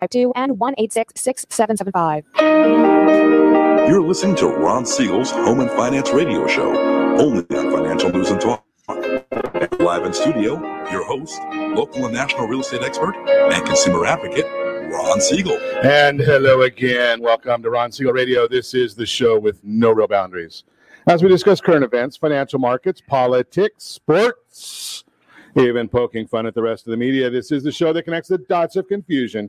52 and 1866775. You're listening to Ron Siegel's Home and Finance Radio Show, only on Financial News and Talk. And live in studio, your host, local and national real estate expert, and consumer advocate, Ron Siegel. And hello again. Welcome to Ron Siegel Radio. This is the show with no real boundaries. As we discuss current events, financial markets, politics, sports, even poking fun at the rest of the media, this is the show that connects the dots of confusion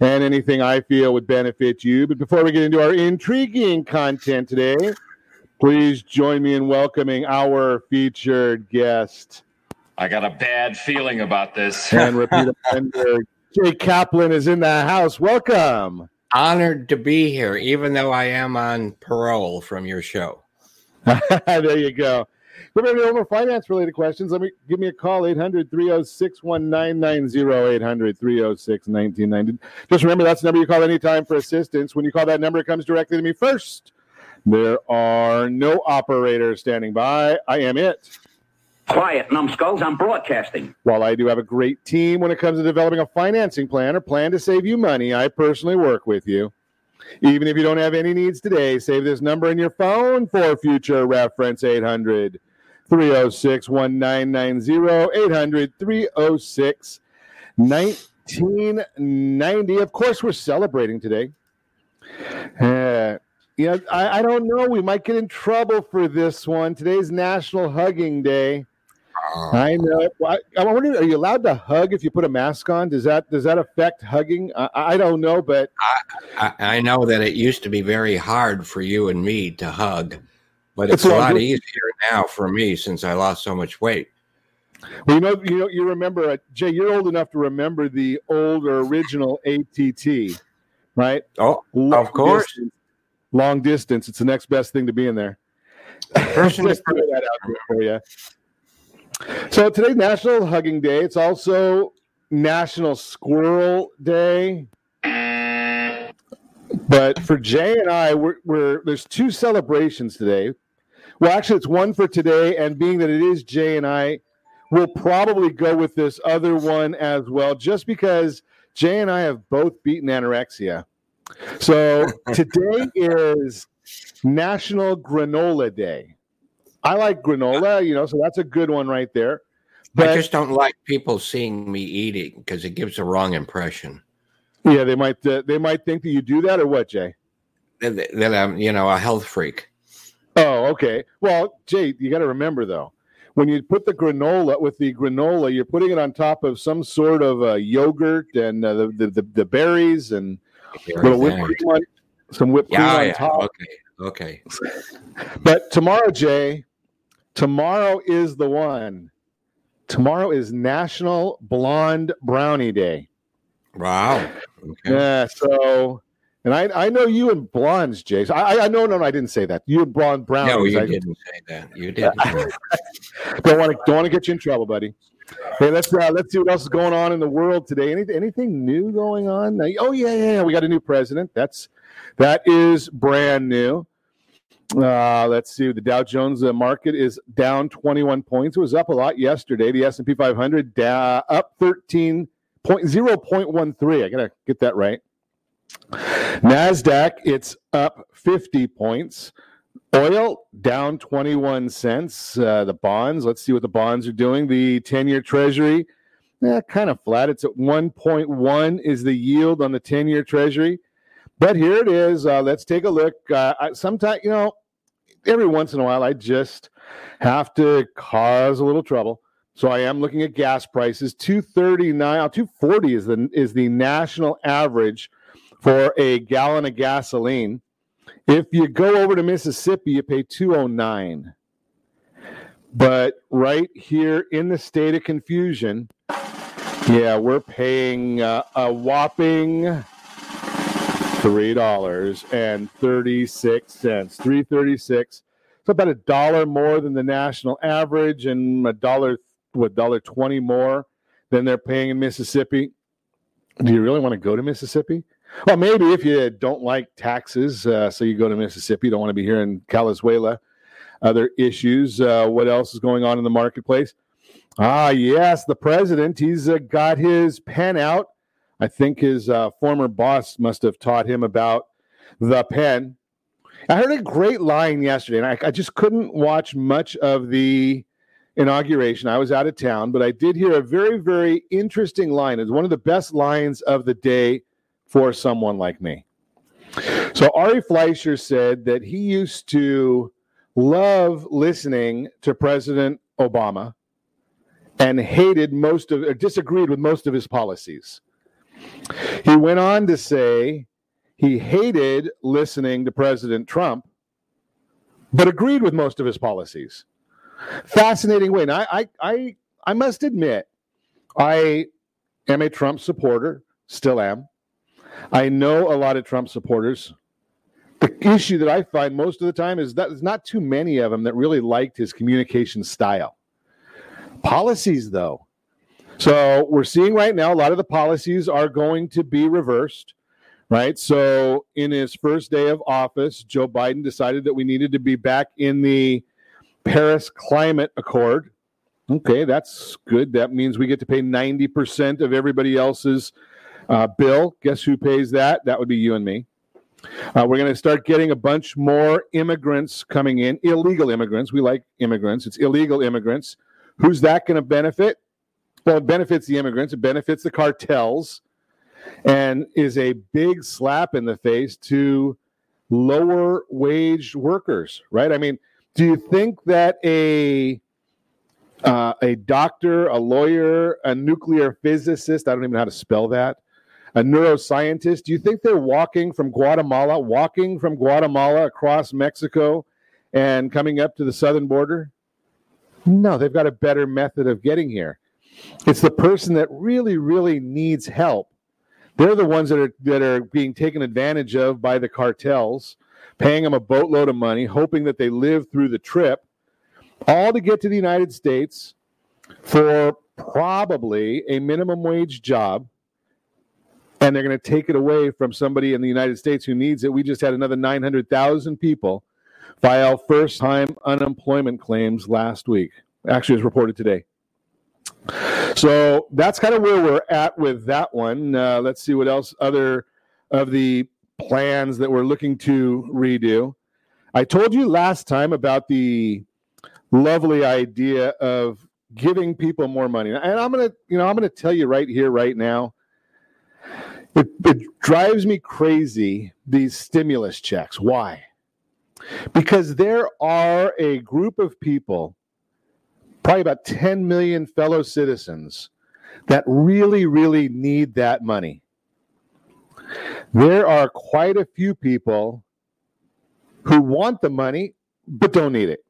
and anything I feel would benefit you. But before we get into our intriguing content today, please join me in welcoming our featured guest. I got a bad feeling about this. And repeat offender, Jay Kaplan is in the house. Welcome. Honored to be here, even though I am on parole from your show. There you go. If you have any more finance-related questions, give me a call, 800-306-1990, 800-306-1990. Just remember, that's the number you call anytime for assistance. When you call that number, it comes directly to me first. There are no operators standing by. I am it. Quiet, numbskulls, I'm broadcasting. While I do have a great team when it comes to developing a financing plan or plan to save you money, I personally work with you. Even if you don't have any needs today, save this number in your phone for future reference, 800-306-1990, 800-306-1990. Of course, we're celebrating today. I don't know. We might get in trouble for this one. Today's National Hugging Day. I know. I wonder, are you allowed to hug if you put a mask on? Does that affect hugging? I don't know, but I know that it used to be very hard for you and me to hug, but it's a lot easier now for me since I lost so much weight. Well, you know, you remember, Jay, you're old enough to remember the old or original ATT, right? Oh, of course. Long distance. It's the next best thing to be in there. Just throw that out there for you. So today's National Hugging Day. It's also National Squirrel Day. But for Jay and I, we're there's two celebrations today. Well, actually, it's one for today, and being that it is Jay and I, we'll probably go with this other one as well, just because Jay and I have both beaten anorexia. So today is National Granola Day. I like granola, you know, so that's a good one right there. But I just don't like people seeing me eating because it gives the wrong impression. Yeah, they might think that you do that or what, Jay? That I'm, you know, a health freak. Oh, okay. Well, Jay, you got to remember though, when you put the granola, you're putting it on top of some sort of yogurt and the berries and whipped cream on top. Okay. But tomorrow, Jay, tomorrow is the one. Tomorrow is National Blonde Brownie Day. Wow. Okay. Yeah, so, and I know you and blondes, Jay. So no, I didn't say that. You and blonde brownies. No, you didn't say that. You didn't. Don't want to get you in trouble, buddy. Hey, let's see what else is going on in the world today. Anything new going on? Oh, yeah, we got a new president. That is brand new. Let's see. The Dow Jones market is down 21 points. It was up a lot yesterday. The S&P 500 up 0.13. I got to get that right. NASDAQ, it's up 50 points. Oil, down 21 cents. The bonds, let's see what the bonds are doing. The 10-year Treasury, kind of flat. It's at 1.1 is the yield on the 10-year Treasury. But here it is. Let's take a look. Sometimes, you know, every once in a while, I just have to cause a little trouble. So I am looking at gas prices. 239, 240 is the national average for a gallon of gasoline. If you go over to Mississippi, you pay $2.09. But right here in the state of confusion, yeah, we're paying a whopping $3.36, $3.36. So about $1 more than the national average, and $1.20 more than they're paying in Mississippi. Do you really want to go to Mississippi? Well, maybe if you don't like taxes, so you go to Mississippi. You don't want to be here in Calizuela. Other issues. What else is going on in the marketplace? Ah, yes, the president. He's got his pen out. I think his former boss must have taught him about the pen. I heard a great line yesterday, and I just couldn't watch much of the inauguration. I was out of town, but I did hear a very, very interesting line. It's one of the best lines of the day for someone like me. So Ari Fleischer said that he used to love listening to President Obama and hated most of, or disagreed with most of his policies. He went on to say he hated listening to President Trump, but agreed with most of his policies. Fascinating way. Now, I must admit, I am a Trump supporter, still am. I know a lot of Trump supporters. The issue that I find most of the time is that there's not too many of them that really liked his communication style. Policies, though. So we're seeing right now a lot of the policies are going to be reversed, right? So in his first day of office, Joe Biden decided that we needed to be back in the Paris Climate Accord. Okay, that's good. That means we get to pay 90% of everybody else's bill. Guess who pays that? That would be you and me. We're going to start getting a bunch more immigrants coming in, illegal immigrants. We like immigrants. It's illegal immigrants. Who's that going to benefit? Well, it benefits the immigrants. It benefits the cartels, and is a big slap in the face to lower-waged workers, right? I mean, do you think that a doctor, a lawyer, a nuclear physicist, I don't even know how to spell that, a neuroscientist, do you think they're walking from Guatemala across Mexico and coming up to the southern border? No, they've got a better method of getting here. It's the person that really, really needs help. They're the ones that are being taken advantage of by the cartels, paying them a boatload of money, hoping that they live through the trip, all to get to the United States for probably a minimum wage job, and they're going to take it away from somebody in the United States who needs it. We just had another 900,000 people file first-time unemployment claims last week. Actually, it was reported today. So that's kind of where we're at with that one. Let's see what else, other of the plans that we're looking to redo. I told you last time about the lovely idea of giving people more money. And I'm going to tell you right here, right now, it drives me crazy, these stimulus checks. Why? Because there are a group of people, probably about 10 million fellow citizens, that really, really need that money. There are quite a few people who want the money but don't need it.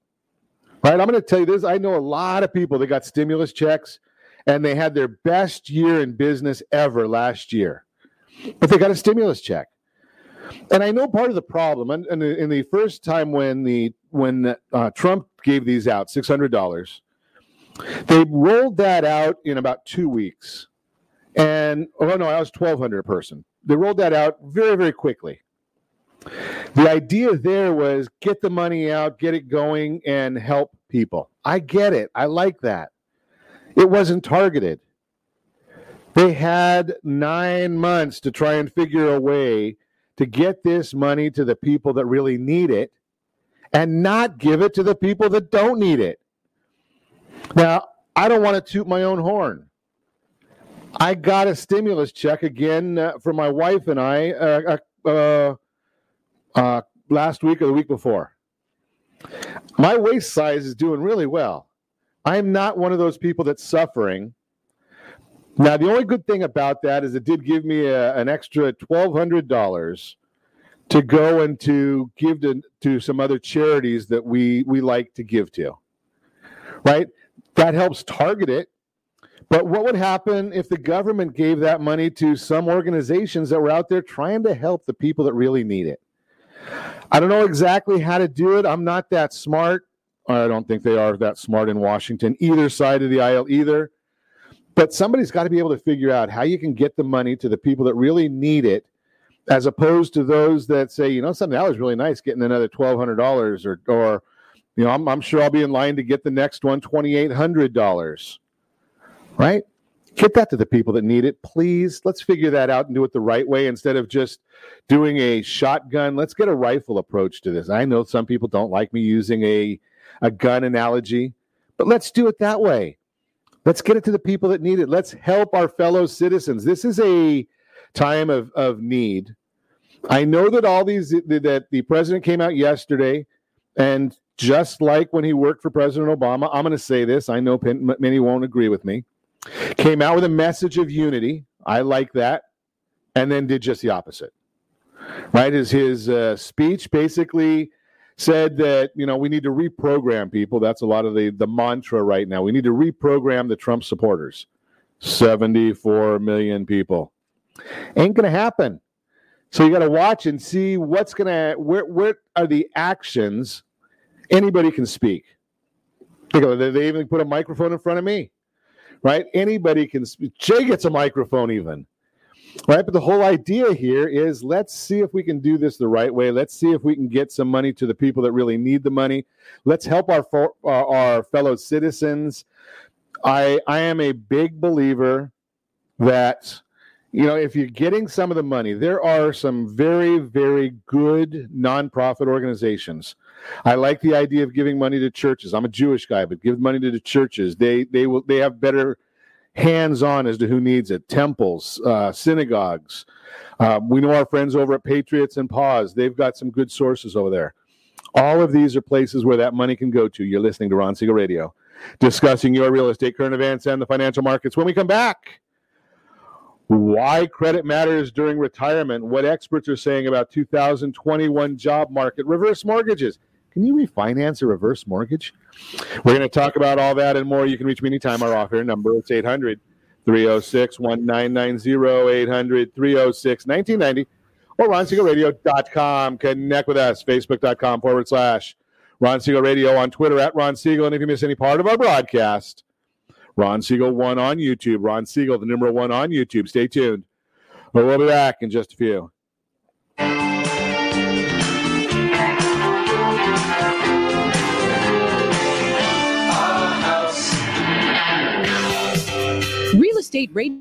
Right? I'm going to tell you this. I know a lot of people that got stimulus checks, and they had their best year in business ever last year, but they got a stimulus check. And I know part of the problem, and in the first time when Trump gave these out, $600, they rolled that out in about 2 weeks. And, oh, no, I was $1,200 a person. They rolled that out very, very quickly. The idea there was get the money out, get it going, and help people. I get it. I like that. It wasn't targeted. They had 9 months to try and figure a way to get this money to the people that really need it and not give it to the people that don't need it. Now, I don't want to toot my own horn. I got a stimulus check again for my wife and I last week or the week before. My waist size is doing really well. I'm not one of those people that's suffering. Now, the only good thing about that is it did give me an extra $1,200 to go and to give to some other charities that we like to give to, right? That helps target it. But what would happen if the government gave that money to some organizations that were out there trying to help the people that really need it? I don't know exactly how to do it. I'm not that smart. I don't think they are that smart in Washington, either side of the aisle either. But somebody's got to be able to figure out how you can get the money to the people that really need it, as opposed to those that say, you know, something that was really nice getting another $1,200 or you know, I'm sure I'll be in line to get the next one, $2,800. Right? Get that to the people that need it, please. Let's figure that out and do it the right way instead of just doing a shotgun. Let's get a rifle approach to this. I know some people don't like me using a gun analogy, but let's do it that way. Let's get it to the people that need it. Let's help our fellow citizens. This is a time of need. I know that that the president came out yesterday, and just like when he worked for President Obama, I'm going to say this. I know many won't agree with me. Came out with a message of unity. I like that. And then did just the opposite. Right? His speech basically said that, you know, we need to reprogram people. That's a lot of the mantra right now. We need to reprogram the Trump supporters. 74 million people. Ain't going to happen. So you got to watch and see what's going to, where are the actions. Anybody can speak. They even put a microphone in front of me. Right? Anybody can speak. Jay gets a microphone even. Right? But the whole idea here is let's see if we can do this the right way. Let's see if we can get some money to the people that really need the money. Let's help our fellow citizens. I am a big believer that, you know, if you're getting some of the money, there are some very, very good nonprofit organizations. I like the idea of giving money to churches. I'm a Jewish guy, but give money to the churches. They have better hands-on as to who needs it. Temples, synagogues. We know our friends over at Patriots and Paws. They've got some good sources over there. All of these are places where that money can go to. You're listening to Ron Siegel Radio, discussing your real estate, current events, and the financial markets. When we come back, why credit matters during retirement, what experts are saying about 2021 job market, reverse mortgages. Can you refinance a reverse mortgage? We're going to talk about all that and more. You can reach me anytime. Our off-air number is 800-306-1990, 800-306-1990, or RonSiegelRadio.com. Connect with us, Facebook.com/RonSiegelRadio, on Twitter @RonSiegel. And if you miss any part of our broadcast, Ron Siegel 1 on YouTube. Ron Siegel, the number 1 on YouTube. Stay tuned. We'll be back in just a few. Real estate radio.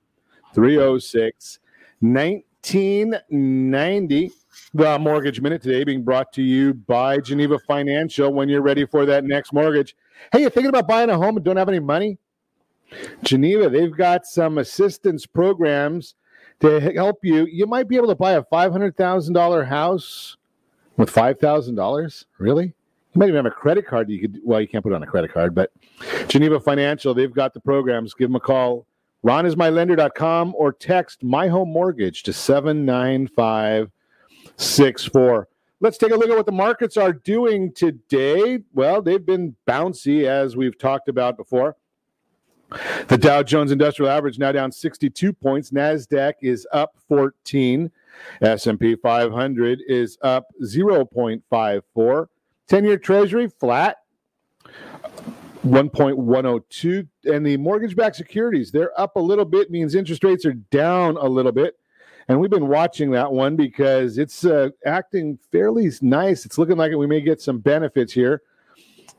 800-306-1990. The Mortgage Minute today being brought to you by Geneva Financial. When you're ready for that next mortgage, hey, you're thinking about buying a home and don't have any money? Geneva, they've got some assistance programs to help you. You might be able to buy a $500,000 house with $5,000. Really? You might even have a credit card that you could. Well, you can't put it on a credit card, but Geneva Financial, they've got the programs. Give them a call. RonIsMyLender.com or text My Home Mortgage to 79564. Let's take a look at what the markets are doing today. Well, they've been bouncy, as we've talked about before. The Dow Jones Industrial Average now down 62 points. NASDAQ is up 14. S&P 500 is up 0.54. 10-year Treasury flat, 1.102. And the mortgage-backed securities, they're up a little bit, means interest rates are down a little bit. And we've been watching that one because it's acting fairly nice. It's looking like we may get some benefits here.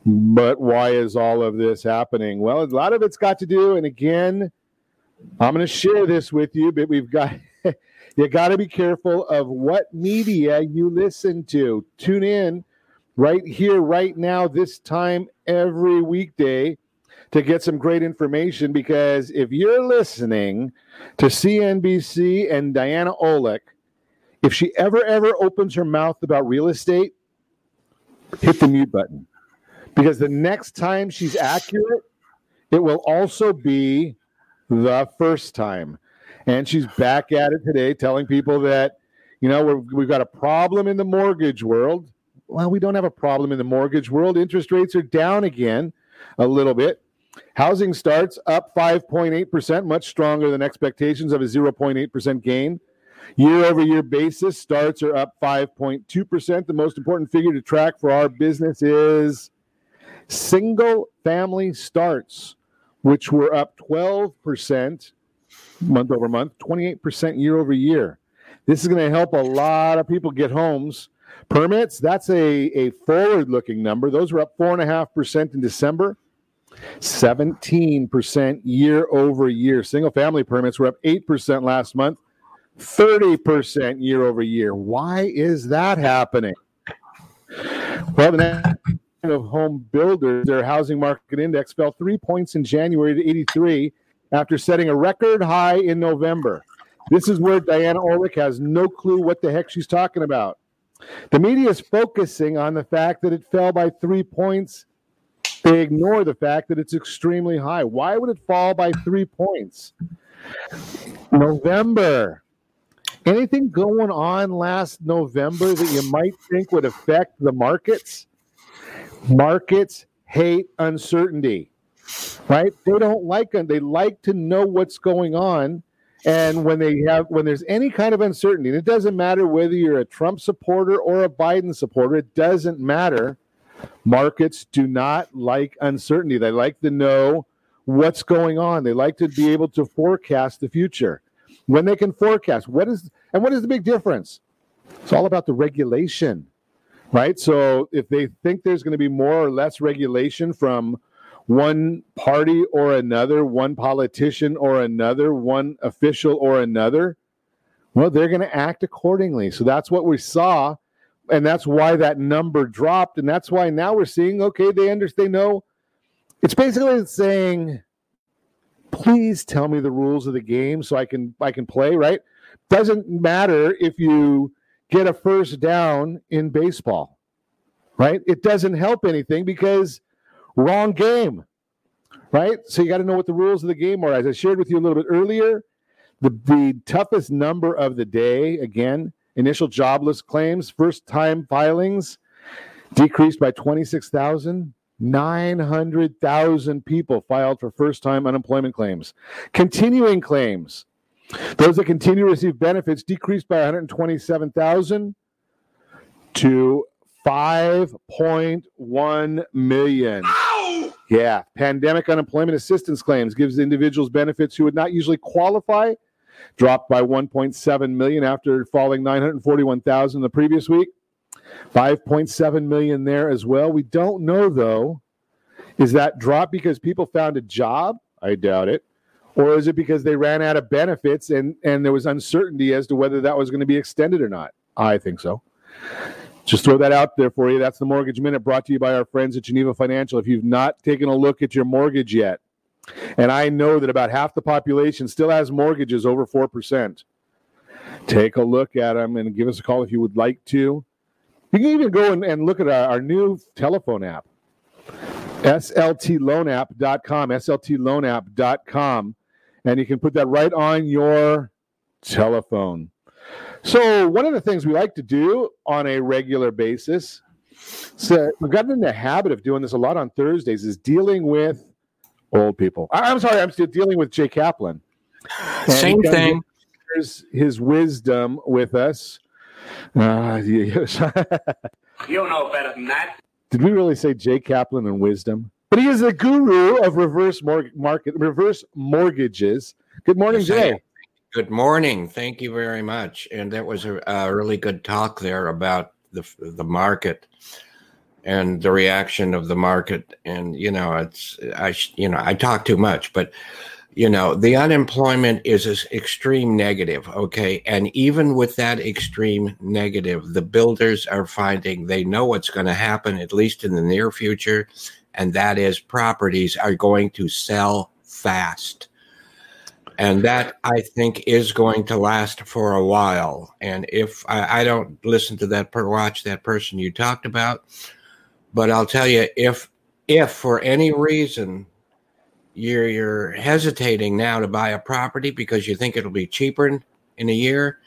But why is all of this happening? Well, a lot of it's got to do, and again, I'm going to share this with you, but we've got you got to be careful of what media you listen to. Tune in right here, right now, this time every weekday to get some great information, because if you're listening to CNBC and Diana Olick, if she ever opens her mouth about real estate, hit the mute button. Because the next time she's accurate, it will also be the first time. And she's back at it today telling people that, you know, we've got a problem in the mortgage world. Well, we don't have a problem in the mortgage world. Interest rates are down again a little bit. Housing starts up 5.8%, much stronger than expectations of a 0.8% gain. Year-over-year basis, starts are up 5.2%. The most important figure to track for our business is single-family starts, which were up 12% month-over-month, 28% year-over-year. This is going to help a lot of people get homes. Permits, that's a forward-looking number. Those were up 4.5% in December, 17% year-over-year. Single-family permits were up 8% last month, 30% year-over-year. Why is that happening? Well, the of home builders, their housing market index fell 3 points in January to 83 after setting a record high in November. This is where Diana Olick has no clue what the heck she's talking about. The media is focusing on the fact that it fell by 3 points. They ignore the fact that it's extremely high. Why would it fall by 3 points? November. Anything going on last November that you might think would affect the markets? Markets hate uncertainty, right? They don't like them. They like to know what's going on. And when there's any kind of uncertainty, and it doesn't matter whether you're a Trump supporter or a Biden supporter, it doesn't matter. Markets do not like uncertainty. They like to know what's going on. They like to be able to forecast the future. When they can forecast, what is the big difference? It's all about the regulation. Right, so if they think there's going to be more or less regulation from one party or another, one politician or another, one official or another, well, they're going to act accordingly. So that's what we saw, and that's why that number dropped, and that's why now we're seeing, okay, they understand, they know. It's basically saying, please tell me the rules of the game so I can play, right? Doesn't matter if you get a first down in baseball, right? It doesn't help anything because wrong game, right? So you got to know what the rules of the game are. As I shared with you a little bit earlier, the toughest number of the day, again, initial jobless claims, first-time filings decreased by 26,000. 900,000 people filed for first-time unemployment claims. Continuing claims, Those that continue to receive benefits decreased by 127,000 to 5.1 million. Ow! Yeah. Pandemic unemployment assistance claims gives individuals benefits who would not usually qualify, dropped by 1.7 million after falling 941,000 the previous week. 5.7 million there as well. We don't know, though, is that drop because people found a job? I doubt it. Or is it because they ran out of benefits and there was uncertainty as to whether that was going to be extended or not? I think so. Just throw that out there for you. That's the Mortgage Minute brought to you by our friends at Geneva Financial. If you've not taken a look at your mortgage yet, and I know that about half the population still has mortgages over 4%, take a look at them and give us a call if you would like to. You can even go and look at our new telephone app, sltloanapp.com, sltloanapp.com, and you can put that right on your telephone. So one of the things we like to do on a regular basis, so we've gotten in the habit of doing this a lot on Thursdays, is dealing with old people. I'm sorry, I'm still dealing with Jay Kaplan. And same thing. Here's his wisdom with us. You know better than that. Did we really say Jay Kaplan and wisdom? But he is the guru of reverse mortgages. Good morning, Jay. Good morning. Thank you very much. And that was a really good talk there about the market and the reaction of the market. And you know, I talk too much, but you know, the unemployment is an extreme negative. Okay, and even with that extreme negative, the builders are finding they know what's going to happen, at least in the near future, and that is properties are going to sell fast. And that, I think, is going to last for a while. And if I don't listen to that, watch that person you talked about, but I'll tell you, if for any reason you're hesitating now to buy a property because you think it'll be cheaper in a year,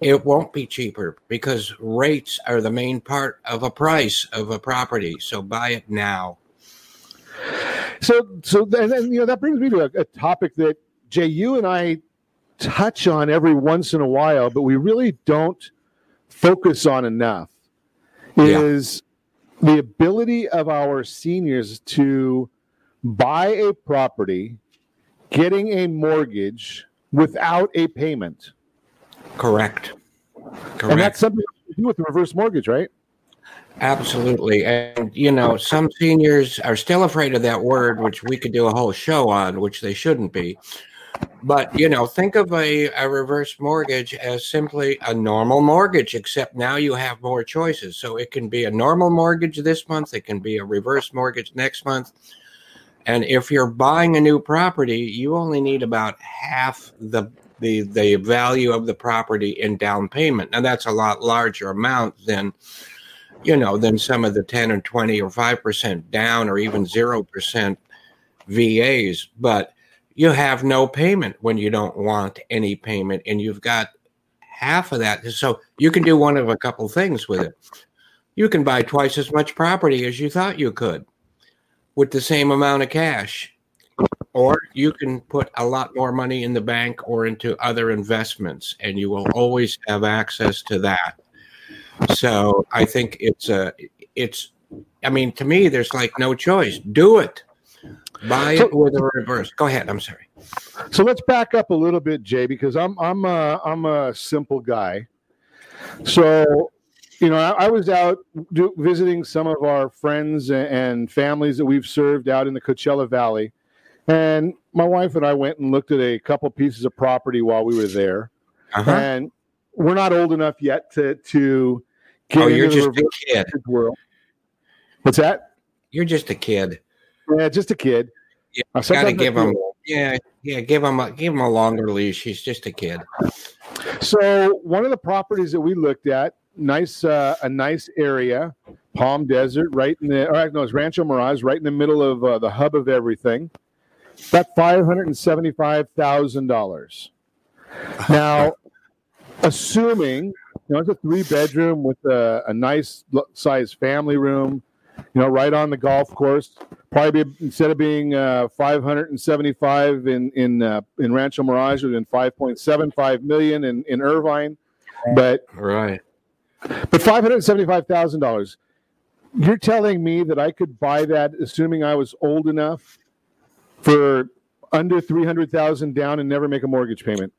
it won't be cheaper because rates are the main part of a price of a property. So buy it now. So and you know, that brings me to a topic that, Jay, you and I touch on every once in a while, but we really don't focus on enough, is the ability of our seniors to buy a property, getting a mortgage without a payment. Correct. And that's something to do with the reverse mortgage, right? Absolutely. And, you know, some seniors are still afraid of that word, which we could do a whole show on, which they shouldn't be. But, you know, think of a reverse mortgage as simply a normal mortgage, except now you have more choices. So it can be a normal mortgage this month. It can be a reverse mortgage next month. And if you're buying a new property, you only need about half the value of the property in down payment. Now, that's a lot larger amount than, you know, than some of the 10 or 20 or 5% down or even 0% VAs. But you have no payment when you don't want any payment, and you've got half of that. So you can do one of a couple things with it. You can buy twice as much property as you thought you could with the same amount of cash, or you can put a lot more money in the bank or into other investments, and you will always have access to that. So I think to me, there's like no choice. Do it. Buy it with a reverse. Go ahead. I'm sorry. So let's back up a little bit, Jay, because I'm a simple guy. So, you know, I was out visiting some of our friends and families that we've served out in the Coachella Valley. And my wife and I went and looked at a couple pieces of property while we were there. Uh-huh. And we're not old enough yet to get into the reverse mortgage world. What's that? You're just a kid. Yeah, just a kid. Yeah, gotta give him. Yeah, give him a longer leash. He's just a kid. So one of the properties that we looked at, a nice area, Palm Desert, it's Rancho Mirage, right in the middle of the hub of everything. About $575,000. Now. Assuming, you know, it's a 3-bedroom with a nice size family room, you know, right on the golf course. Probably instead of being 575 in Rancho Mirage, it would have been 5.75 million in Irvine. But $575,000. You're telling me that I could buy that, assuming I was old enough, for under $300,000 down and never make a mortgage payment?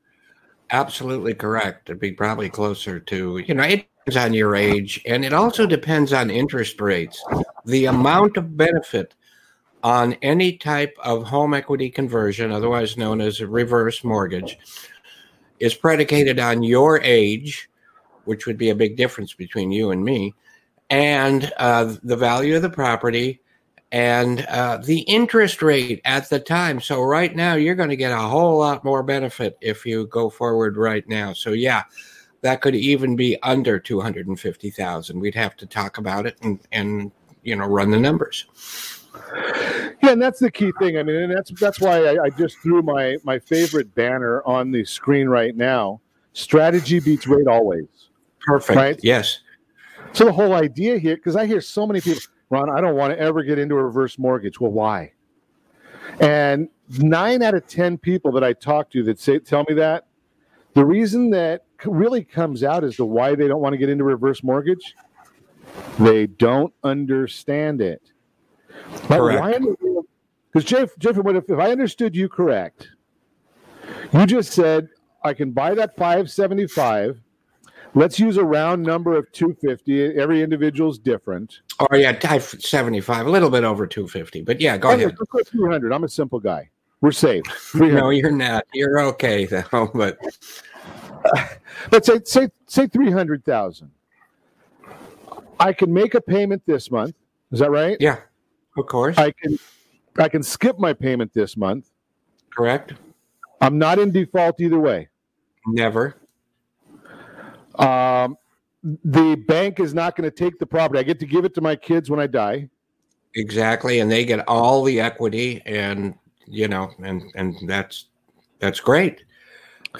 Absolutely correct. It'd be probably closer to, it depends on your age, and it also depends on interest rates. The amount of benefit on any type of home equity conversion, otherwise known as a reverse mortgage, is predicated on your age, which would be a big difference between you and me, and the value of the property and the interest rate at the time. So right now, you're going to get a whole lot more benefit if you go forward right now. So yeah, that could even be under $250,000. We'd have to talk about it and run the numbers. Yeah, and that's the key thing. I mean, and that's why I just threw my favorite banner on the screen right now. Strategy beats rate always. Perfect. Right? Yes. So the whole idea here, because I hear so many people, Ron, I don't want to ever get into a reverse mortgage. Well, why? And 9 out of 10 people that I talk to that tell me that, the reason that really comes out as to why they don't want to get into reverse mortgage, they don't understand it. Correct. Because Jeff, if I understood you correct, you just said I can buy that 575. Let's use a round number of 250. Every individual's different. Oh yeah, 75, a little bit over 250. But yeah, go ahead. 200. I'm a simple guy. We're safe. No, you're not. You're okay though. But let's say 300,000. I can make a payment this month. Is that right? Yeah. Of course. I can skip my payment this month. Correct. I'm not in default either way. Never. The bank is not going to take the property. I get to give it to my kids when I die. Exactly. And they get all the equity and that's great.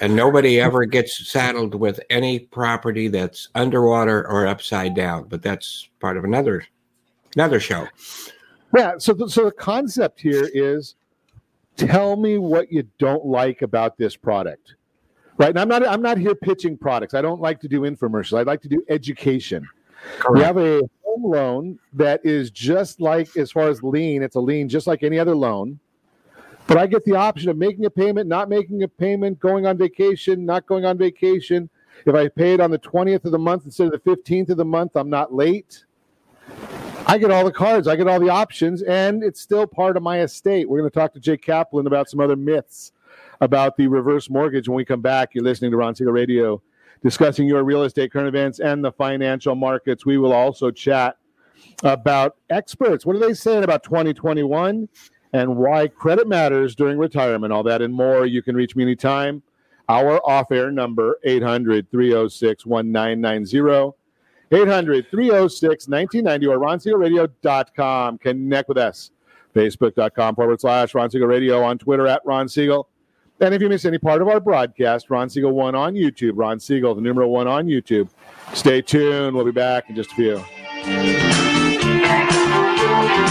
And nobody ever gets saddled with any property that's underwater or upside down. But that's part of another show. Yeah, so the concept here is tell me what you don't like about this product, right? And I'm not here pitching products. I don't like to do infomercials. I'd like to do education. Correct. We have a home loan that is just like, as far as lien, it's a lien just like any other loan. But I get the option of making a payment, not making a payment, going on vacation, not going on vacation. If I pay it on the 20th of the month instead of the 15th of the month, I'm not late. I get all the cards. I get all the options, and it's still part of my estate. We're going to talk to Jay Kaplan about some other myths about the reverse mortgage. When we come back, you're listening to Ron Siegel Radio, discussing your real estate, current events, and the financial markets. We will also chat about experts. What are they saying about 2021 and why credit matters during retirement, all that and more. You can reach me anytime. Our off-air number, 800-306-1990. 800-306-1990 or RonSiegelRadio.com. Connect with us. Facebook.com/ Ron Siegel Radio, on Twitter at Ron Siegel. And if you miss any part of our broadcast, Ron Siegel 1 on YouTube. Ron Siegel, 1 on YouTube. Stay tuned. We'll be back in just a few.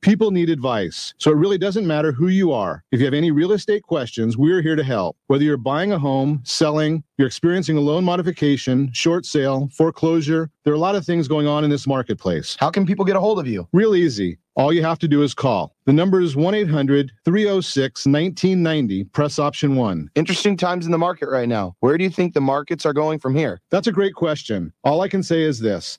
People need advice. So it really doesn't matter who you are. If you have any real estate questions, we're here to help. Whether you're buying a home, selling, you're experiencing a loan modification, short sale, foreclosure, there are a lot of things going on in this marketplace. How can people get a hold of you? Real easy. All you have to do is call. The number is 1-800-306-1990, press option 1. Interesting times in the market right now. Where do you think the markets are going from here? That's a great question. All I can say is this.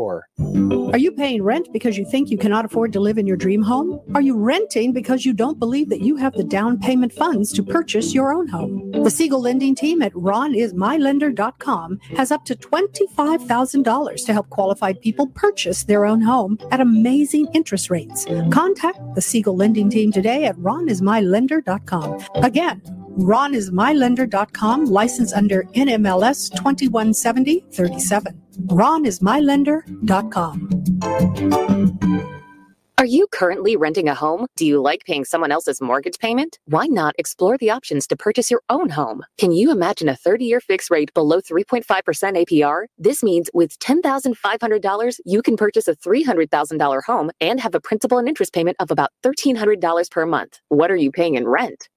Are you paying rent because you think you cannot afford to live in your dream home? Are you renting because you don't believe that you have the down payment funds to purchase your own home? The Siegel Lending Team at RonIsMyLender.com has up to $25,000 to help qualified people purchase their own home at amazing interest rates. Contact the Siegel Lending Team today at RonIsMyLender.com. Again, RonIsMyLender.com, licensed under NMLS 217037. RonIsMyLender.com. Are you currently renting a home? Do you like paying someone else's mortgage payment? Why not explore the options to purchase your own home? Can you imagine a 30-year fixed rate below 3.5% APR? This means with $10,500, you can purchase a $300,000 home and have a principal and interest payment of about $1,300 per month. What are you paying in rent?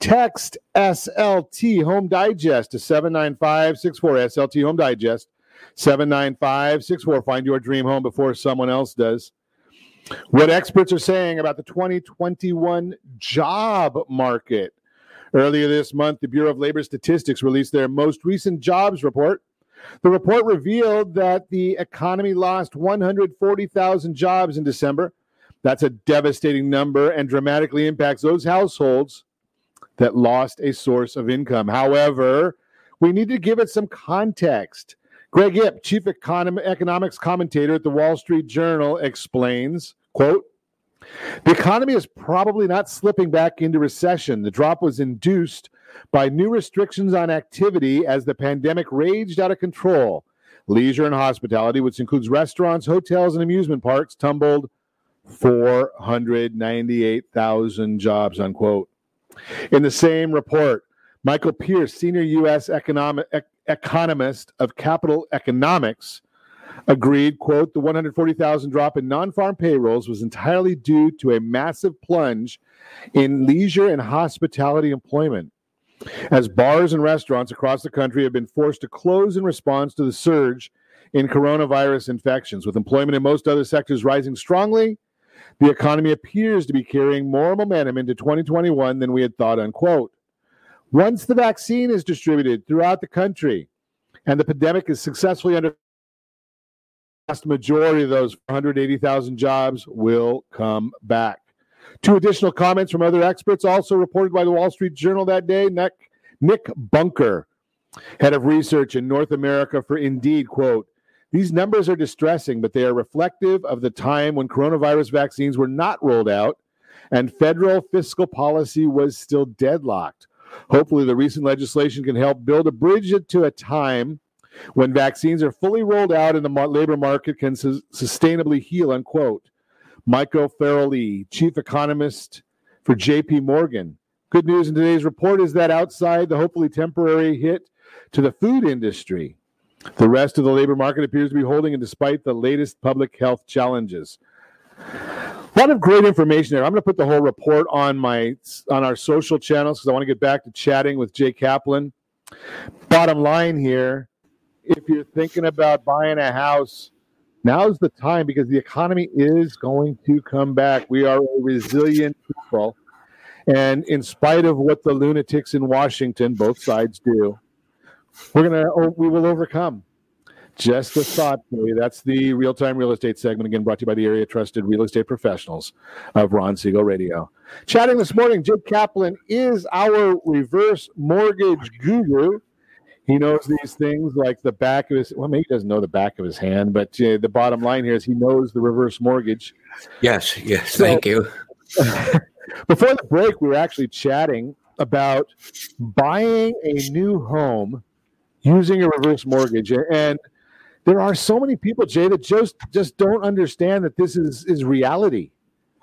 Text SLT Home Digest to 79564. SLT Home Digest 79564. Find your dream home before someone else does. What experts are saying about the 2021 job market. Earlier this month, the Bureau of Labor Statistics released their most recent jobs report. The report revealed that the economy lost 140,000 jobs in December. That's a devastating number and dramatically impacts those households that lost a source of income. However, we need to give it some context. Greg Ip, chief economics commentator at the Wall Street Journal, explains, quote, "The economy is probably not slipping back into recession. The drop was induced by new restrictions on activity as the pandemic raged out of control. Leisure and hospitality, which includes restaurants, hotels, and amusement parks, tumbled 498,000 jobs," unquote. In the same report, Michael Pierce, senior U.S. economist of Capital Economics, agreed, quote, "The 140,000 drop in non-farm payrolls was entirely due to a massive plunge in leisure and hospitality employment, as bars and restaurants across the country have been forced to close in response to the surge in coronavirus infections. With employment in most other sectors rising strongly, the economy appears to be carrying more momentum into 2021 than we had thought," unquote. "Once the vaccine is distributed throughout the country and the pandemic is successfully under, the vast majority of those 180,000 jobs will come back." Two additional comments from other experts also reported by the Wall Street Journal that day. Nick Bunker, head of research in North America for Indeed, quote, "These numbers are distressing, but they are reflective of the time when coronavirus vaccines were not rolled out and federal fiscal policy was still deadlocked. Hopefully, the recent legislation can help build a bridge to a time when vaccines are fully rolled out and the labor market can sustainably heal," unquote. Michael Farrelly, chief economist for J.P. Morgan. "Good news in today's report is that outside the hopefully temporary hit to the food industry, the rest of the labor market appears to be holding, and despite the latest public health challenges." A lot of great information there. I'm going to put the whole report on our social channels because I want to get back to chatting with Jay Kaplan Bottom line here, if you're thinking about buying a house, now's the time because the economy is going to come back. We are a resilient people. And in spite of what the lunatics in Washington, both sides do, we will overcome. Just a thought for you. That's the real-time real estate segment, again, brought to you by the area trusted real estate professionals of Ron Siegel Radio. Chatting this morning, Jay Kaplan is our reverse mortgage guru. He knows these things like the back of his, well, maybe he doesn't know the back of his hand, but the bottom line here is he knows the reverse mortgage. Yes, so, thank you. Before the break, we were actually chatting about buying a new home using a reverse mortgage. And there are so many people, Jay, that just don't understand that this is reality.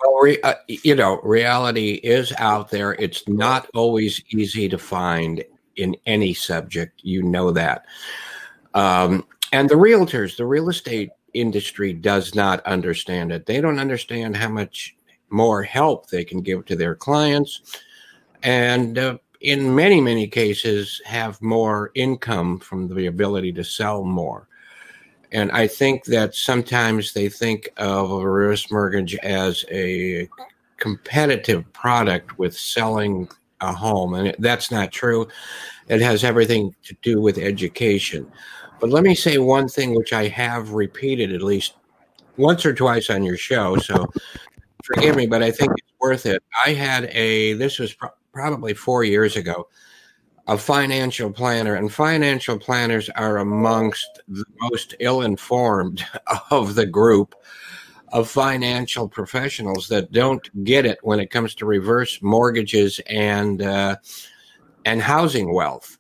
Well, reality is out there. It's not always easy to find in any subject. You know that. And the realtors, the real estate industry does not understand it. They don't understand how much more help they can give to their clients and in many, many cases have more income from the ability to sell more. And I think that sometimes they think of a reverse mortgage as a competitive product with selling a home, and that's not true. It has everything to do with education. But let me say one thing which I have repeated at least once or twice on your show, so forgive me, but I think it's worth it. I had this was probably 4 years ago, a financial planner, and financial planners are amongst the most ill-informed of the group of financial professionals that don't get it when it comes to reverse mortgages and housing wealth.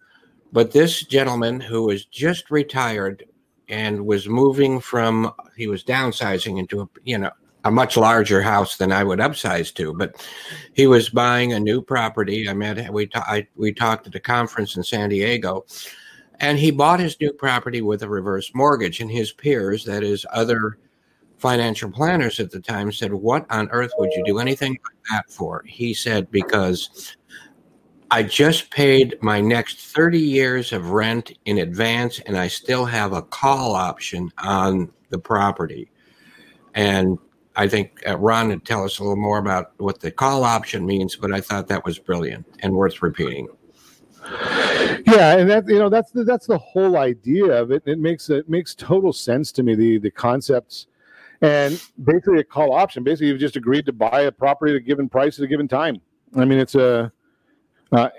But this gentleman who was just retired and was moving from, he was downsizing into a much larger house than I would upsize to, but he was buying a new property. We talked at a conference in San Diego, and he bought his new property with a reverse mortgage, and his peers, that is other financial planners at the time, said, "What on earth would you do anything like that for?" He said, "Because I just paid my next 30 years of rent in advance, and I still have a call option on the property." And I think Ron would tell us a little more about what the call option means, but I thought that was brilliant and worth repeating. Yeah, and that's the whole idea of it. It makes total sense to me, the concepts. And basically a call option, basically you've just agreed to buy a property at a given price at a given time. I mean, it's a that's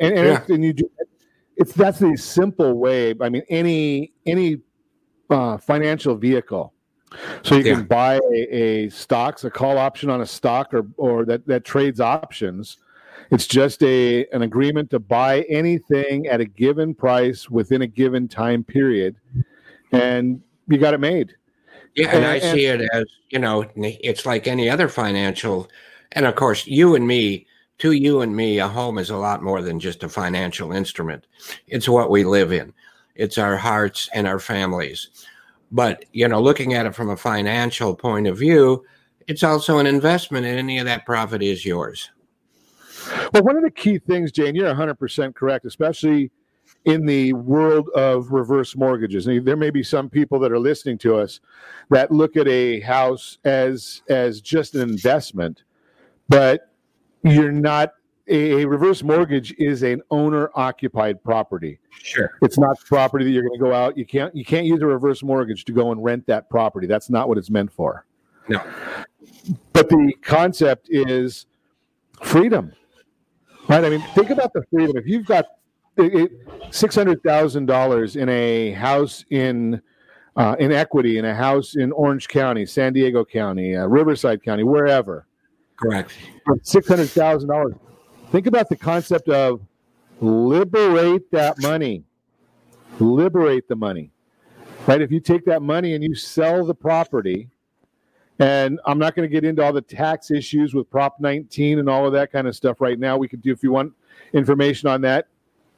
the simple way. I mean, any financial vehicle. So you can buy a call option on a stock or that trades options. It's just an agreement to buy anything at a given price within a given time period, and you got it made. Yeah, and I see it as, it's like any other financial. And of course, to you and me, a home is a lot more than just a financial instrument. It's what we live in. It's our hearts and our families. But, looking at it from a financial point of view, it's also an investment, and any of that profit is yours. Well, one of the key things, Jane, you're 100% correct, especially in the world of reverse mortgages. Now, there may be some people that are listening to us that look at a house as just an investment, but you're not. A reverse mortgage is an owner-occupied property. Sure. It's not property that you're going to go out. You can't use a reverse mortgage to go and rent that property. That's not what it's meant for. No. But the concept is freedom, right? I mean, think about the freedom. If you've got $600,000 in a house in equity, in a house in Orange County, San Diego County, Riverside County, wherever. Correct. $600,000. Think about the concept of liberate that money. Liberate the money, right? If you take that money and you sell the property, and I'm not going to get into all the tax issues with Prop 19 and all of that kind of stuff right now. We could do, if you want information on that,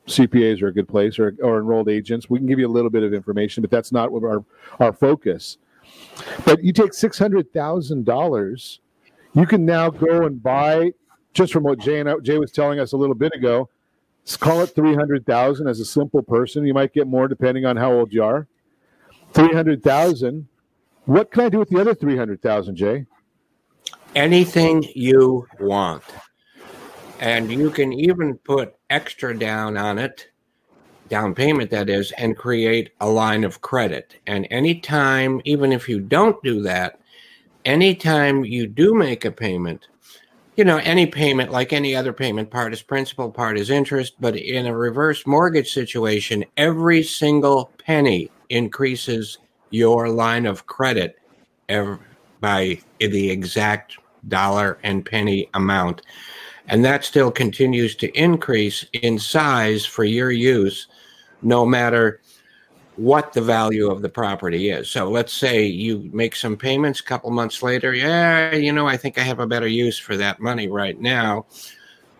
CPAs are a good place, or enrolled agents. We can give you a little bit of information, but that's not what our focus. But you take $600,000, you can now go and buy, just from what Jay was telling us a little bit ago, Call it $300,000 as a simple person. You might get more depending on how old you are. $300,000. What can I do with the other $300,000, Jay? Anything you want. And you can even put extra down on it, down payment that is, and create a line of credit. And anytime, even if you don't do that, anytime you do make a payment, you know, any payment, like any other payment, part is principal, part is interest, but in a reverse mortgage situation, every single penny increases your line of credit by the exact dollar and penny amount. And that still continues to increase in size for your use, no matter what the value of the property is. So let's say you make some payments a couple months later. Yeah, you know, I think I have a better use for that money right now.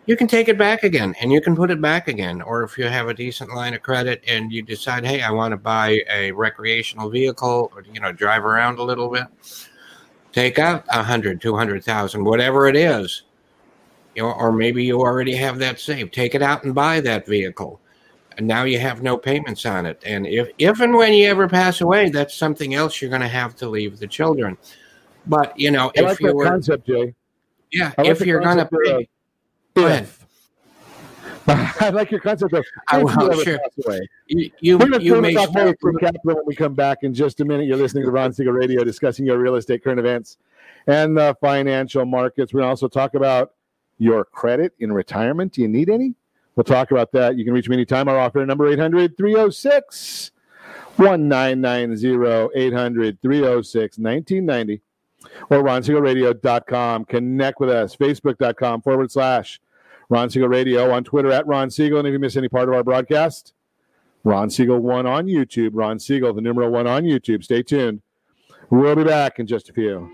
You can take it back again and you can put it back again. Or if you have a decent line of credit and you decide, hey, I want to buy a recreational vehicle or, you know, drive around a little bit, take out $100,000, $200,000, whatever it is. Or maybe you already have that saved. Take it out and buy that vehicle. And now you have no payments on it. And if and when you ever pass away, that's something else you're going to have to leave the children. But, you know, if you were... I like that concept, Jay. Yeah, if you're going to pay... Go ahead. I like your concept of... Sure. You may talk more from Kaplan when we come back in just a minute. You're listening to Ron Siegel Radio discussing your real estate, current events, and the financial markets. We're going to also talk about your credit in retirement. Do you need any? We'll talk about that. You can reach me anytime. Our offer number 800-306-1990, 800-306-1990, or RonSiegelRadio.com. Connect with us, Facebook.com/ Ron Siegel Radio, on Twitter at Ron Siegel. And if you miss any part of our broadcast, Ron Siegel 1 on YouTube, Ron Siegel, the numeral 1 on YouTube. Stay tuned. We'll be back in just a few.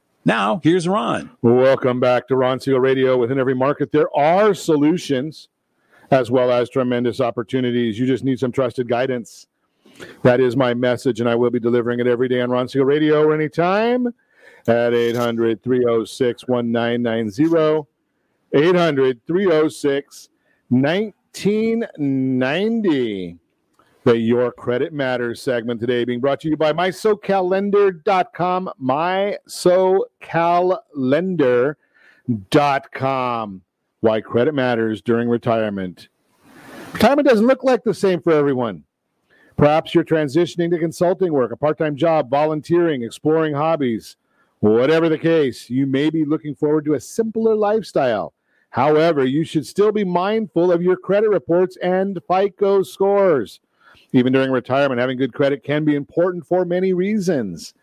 Now, here's Ron. Welcome back to Ron Siegel Radio. Within every market, there are solutions as well as tremendous opportunities. You just need some trusted guidance. That is my message, and I will be delivering it every day on Ron Siegel Radio or anytime at 800-306-1990, 800-306-1990. The Your Credit Matters segment today being brought to you by MySoCalLender.com, MySoCalLender.com. Why credit matters during retirement. Retirement doesn't look like the same for everyone. Perhaps you're transitioning to consulting work, a part-time job, volunteering, exploring hobbies. Whatever the case, you may be looking forward to a simpler lifestyle. However, you should still be mindful of your credit reports and FICO scores. Even during retirement, having good credit can be important for many reasons.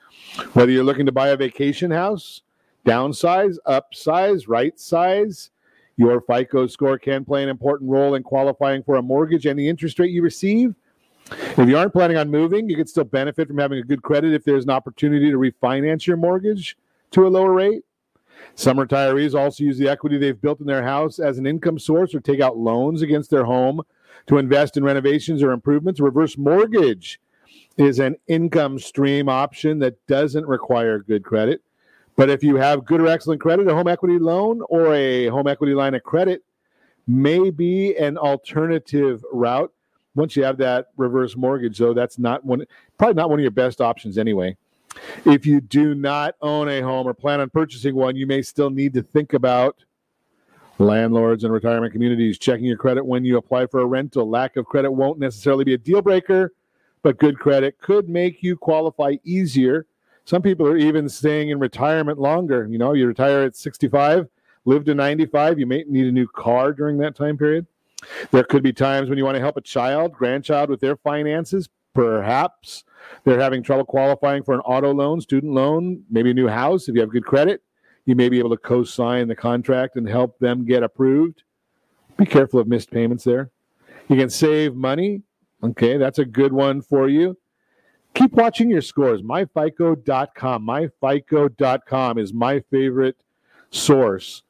Whether you're looking to buy a vacation house, downsize, upsize, right size, your FICO score can play an important role in qualifying for a mortgage and the interest rate you receive. If you aren't planning on moving, you could still benefit from having a good credit if there's an opportunity to refinance your mortgage to a lower rate. Some retirees also use the equity they've built in their house as an income source or take out loans against their home to invest in renovations or improvements. Reverse mortgage is an income stream option that doesn't require good credit. But if you have good or excellent credit, a home equity loan or a home equity line of credit may be an alternative route. Once you have that reverse mortgage, though, that's not one, probably not one of your best options anyway. If you do not own a home or plan on purchasing one, you may still need to think about landlords and retirement communities checking your credit when you apply for a rental. Lack of credit won't necessarily be a deal breaker, but good credit could make you qualify easier. Some people are even staying in retirement longer. You know, you retire at 65, live to 95. You may need a new car during that time period. There could be times when you want to help a child, grandchild with their finances. Perhaps they're having trouble qualifying for an auto loan, student loan, maybe a new house. If you have good credit, you may be able to co-sign the contract and help them get approved. Be careful of missed payments there. You can save money. Okay, that's a good one for you. Keep watching your scores. MyFICO.com. MyFICO.com is my favorite source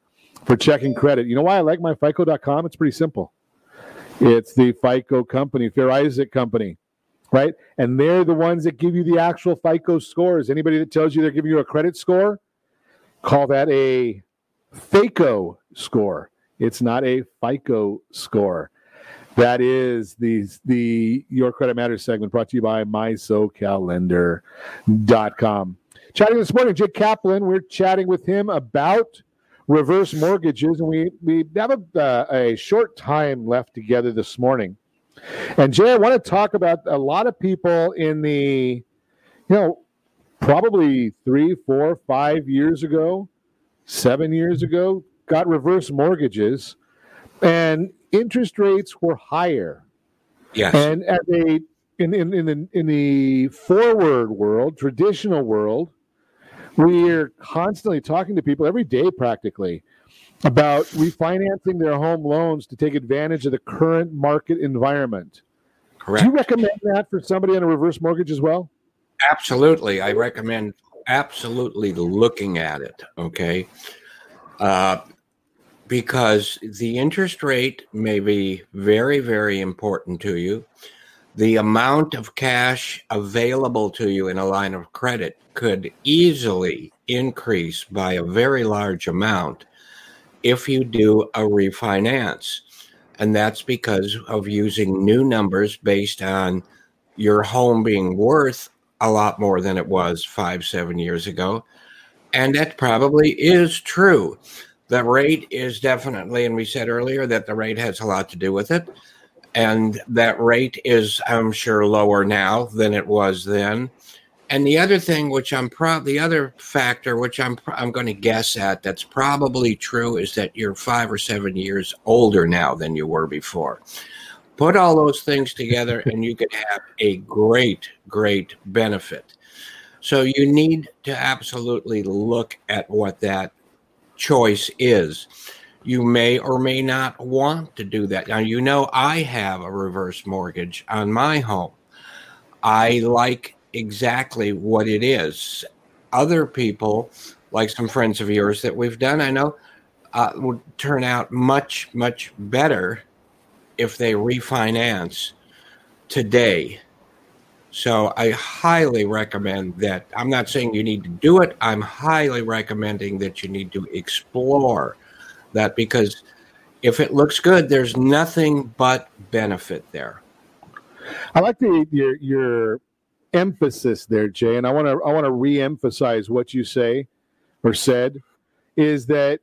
for checking credit. You know why I like MyFICO.com? It's pretty simple. It's the FICO company, Fair Isaac company. Right? And they're the ones that give you the actual FICO scores. Anybody that tells you they're giving you a credit score, call that a FICO score. It's not a FICO score. That is the Your Credit Matters segment brought to you by MySoCalLender.com. Chatting this morning, Jay Kaplan. We're chatting with him about reverse mortgages, and we have a short time left together this morning. And Jay, I want to talk about a lot of people in the, you know, probably 3, 4, 5 years ago, 7 years ago, got reverse mortgages, and interest rates were higher. Yes. And as a in the forward world, traditional world, we're constantly talking to people every day practically about refinancing their home loans to take advantage of the current market environment. Correct. Do you recommend that for somebody on a reverse mortgage as well? Absolutely. I recommend absolutely looking at it, okay? Because the interest rate may be very, very important to you. The amount of cash available to you in a line of credit could easily increase by a very large amount if you do a refinance. And that's because of using new numbers based on your home being worth a lot more than it was 5, 7 years ago. And that probably is true. The rate is definitely, and we said earlier that the rate has a lot to do with it. And that rate is, I'm sure, lower now than it was then. And the other thing, which I'm the other factor, which I'm going to guess at, that's probably true, is that you're 5 or 7 years older now than you were before. Put all those things together, and you could have a great, great benefit. So you need to absolutely look at what that choice is. You may or may not want to do that. Now, you know, I have a reverse mortgage on my home. I like exactly what it is. Other people, like some friends of yours that we've done, I know, would turn out much, much better if they refinance today. So I highly recommend that. I'm not saying you need to do it. I'm highly recommending that you need to explore that, because if it looks good, there's nothing but benefit there. I like your emphasis there, Jay, and I want to reemphasize what you said is that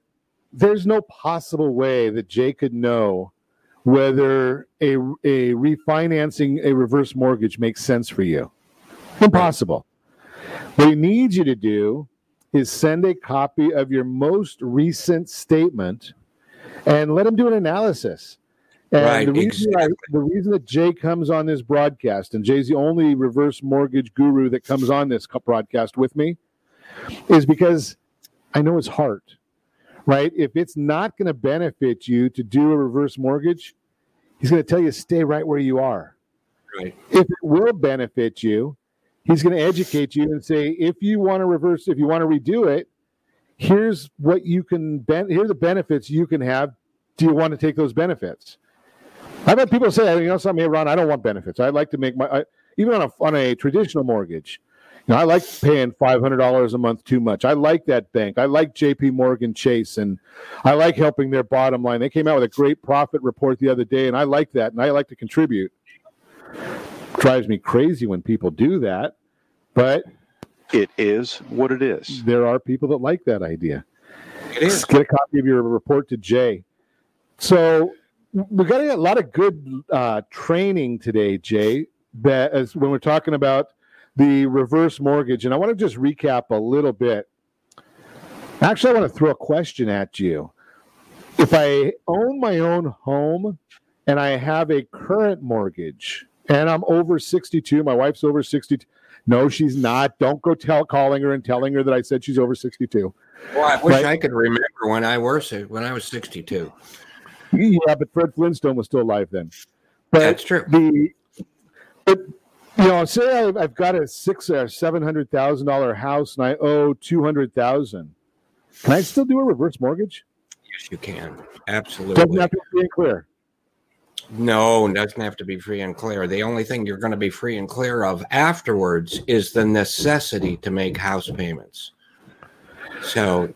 there's no possible way that Jay could know whether a refinancing a reverse mortgage makes sense for you. Impossible. What he needs you to do is send a copy of your most recent statement and let him do an analysis. And right, the reason that Jay comes on this broadcast, and Jay's the only reverse mortgage guru that comes on this broadcast with me, is because I know his heart. Right? If it's not going to benefit you to do a reverse mortgage, he's going to tell you stay right where you are. Right. If it will benefit you, he's going to educate you and say, if you want to redo it, here's what you can. Here are the benefits you can have. Do you want to take those benefits? I've had people say, you know something, hey, Ron, I don't want benefits. I'd like to make my even on a traditional mortgage. You know, I like paying $500 a month too much. I like that bank. I like J.P. Morgan Chase, and I like helping their bottom line. They came out with a great profit report the other day, and I like that, and I like to contribute. Drives me crazy when people do that, but it is what it is. There are people that like that idea. It is. Get a copy of your report to Jay. So we've got a lot of good training today, Jay, that as when we're talking about the reverse mortgage. And I want to just recap a little bit. Actually, I want to throw a question at you. If I own my own home and I have a current mortgage and I'm over 62, my wife's over 62. No, she's not. Don't go calling her and telling her that I said she's over 62. Well, I wish I could remember when I was 62. Yeah, but Fred Flintstone was still alive then. But that's true. You know, say I've got a $600,000 or $700,000 house, and I owe $200,000. Can I still do a reverse mortgage? Yes, you can. Absolutely. Doesn't have to be free and clear. No, doesn't have to be free and clear. The only thing you're going to be free and clear of afterwards is the necessity to make house payments. So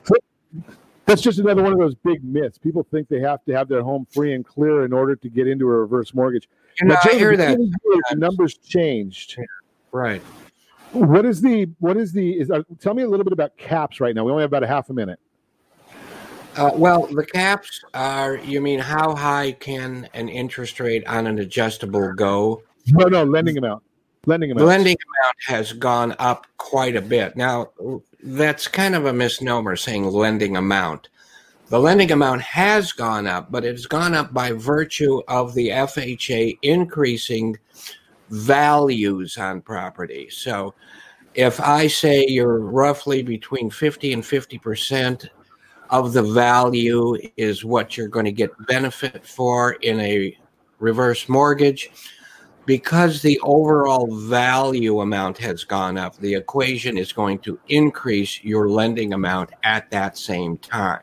that's just another one of those big myths. People think they have to have their home free and clear in order to get into a reverse mortgage. And I hear that the numbers changed. Right. Tell me a little bit about caps right now. We only have about a half a minute. Well, the caps are, you mean how high can an interest rate on an adjustable go? No, lending amount. Lending amount has gone up quite a bit. Now, that's kind of a misnomer saying lending amount. The lending amount has gone up, but it's gone up by virtue of the FHA increasing values on property. So if I say you're roughly between 50 and 50% of the value is what you're going to get benefit for in a reverse mortgage, because the overall value amount has gone up, the equation is going to increase your lending amount at that same time.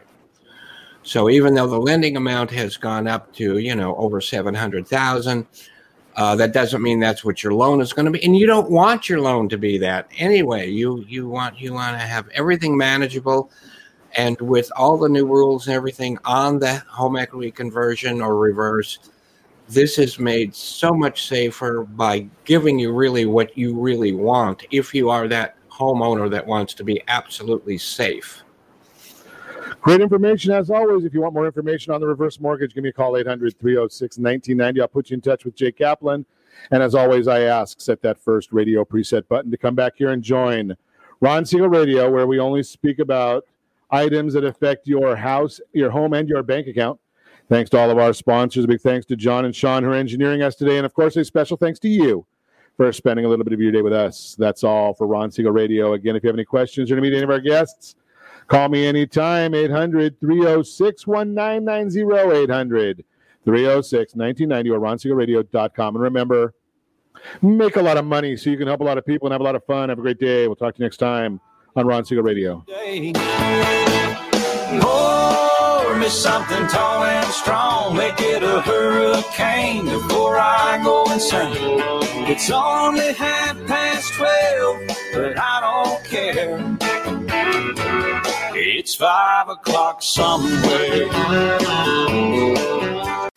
So even though the lending amount has gone up to, over $700,000, that doesn't mean that's what your loan is going to be. And you don't want your loan to be that anyway. You want to have everything manageable. And with all the new rules and everything on the home equity conversion or reverse, this is made so much safer by giving you really what you really want if you are that homeowner that wants to be absolutely safe. Great information, as always. If you want more information on the reverse mortgage, give me a call, 800-306-1990. I'll put you in touch with Jay Kaplan. And as always, I ask, set that first radio preset button to come back here and join Ron Siegel Radio, where we only speak about items that affect your house, your home, and your bank account. Thanks to all of our sponsors. A big thanks to John and Sean who are engineering us today. And, of course, a special thanks to you for spending a little bit of your day with us. That's all for Ron Siegel Radio. Again, if you have any questions or to meet any of our guests, call me anytime, 800-306-1990, 800-306-1990, or RonSiegelRadio.com. And remember, make a lot of money so you can help a lot of people and have a lot of fun. Have a great day. We'll talk to you next time on Ron Siegel Radio. Pour me something tall and strong. Make it a hurricane before I go insane. It's only 12:30, but I don't care. It's 5 o'clock somewhere.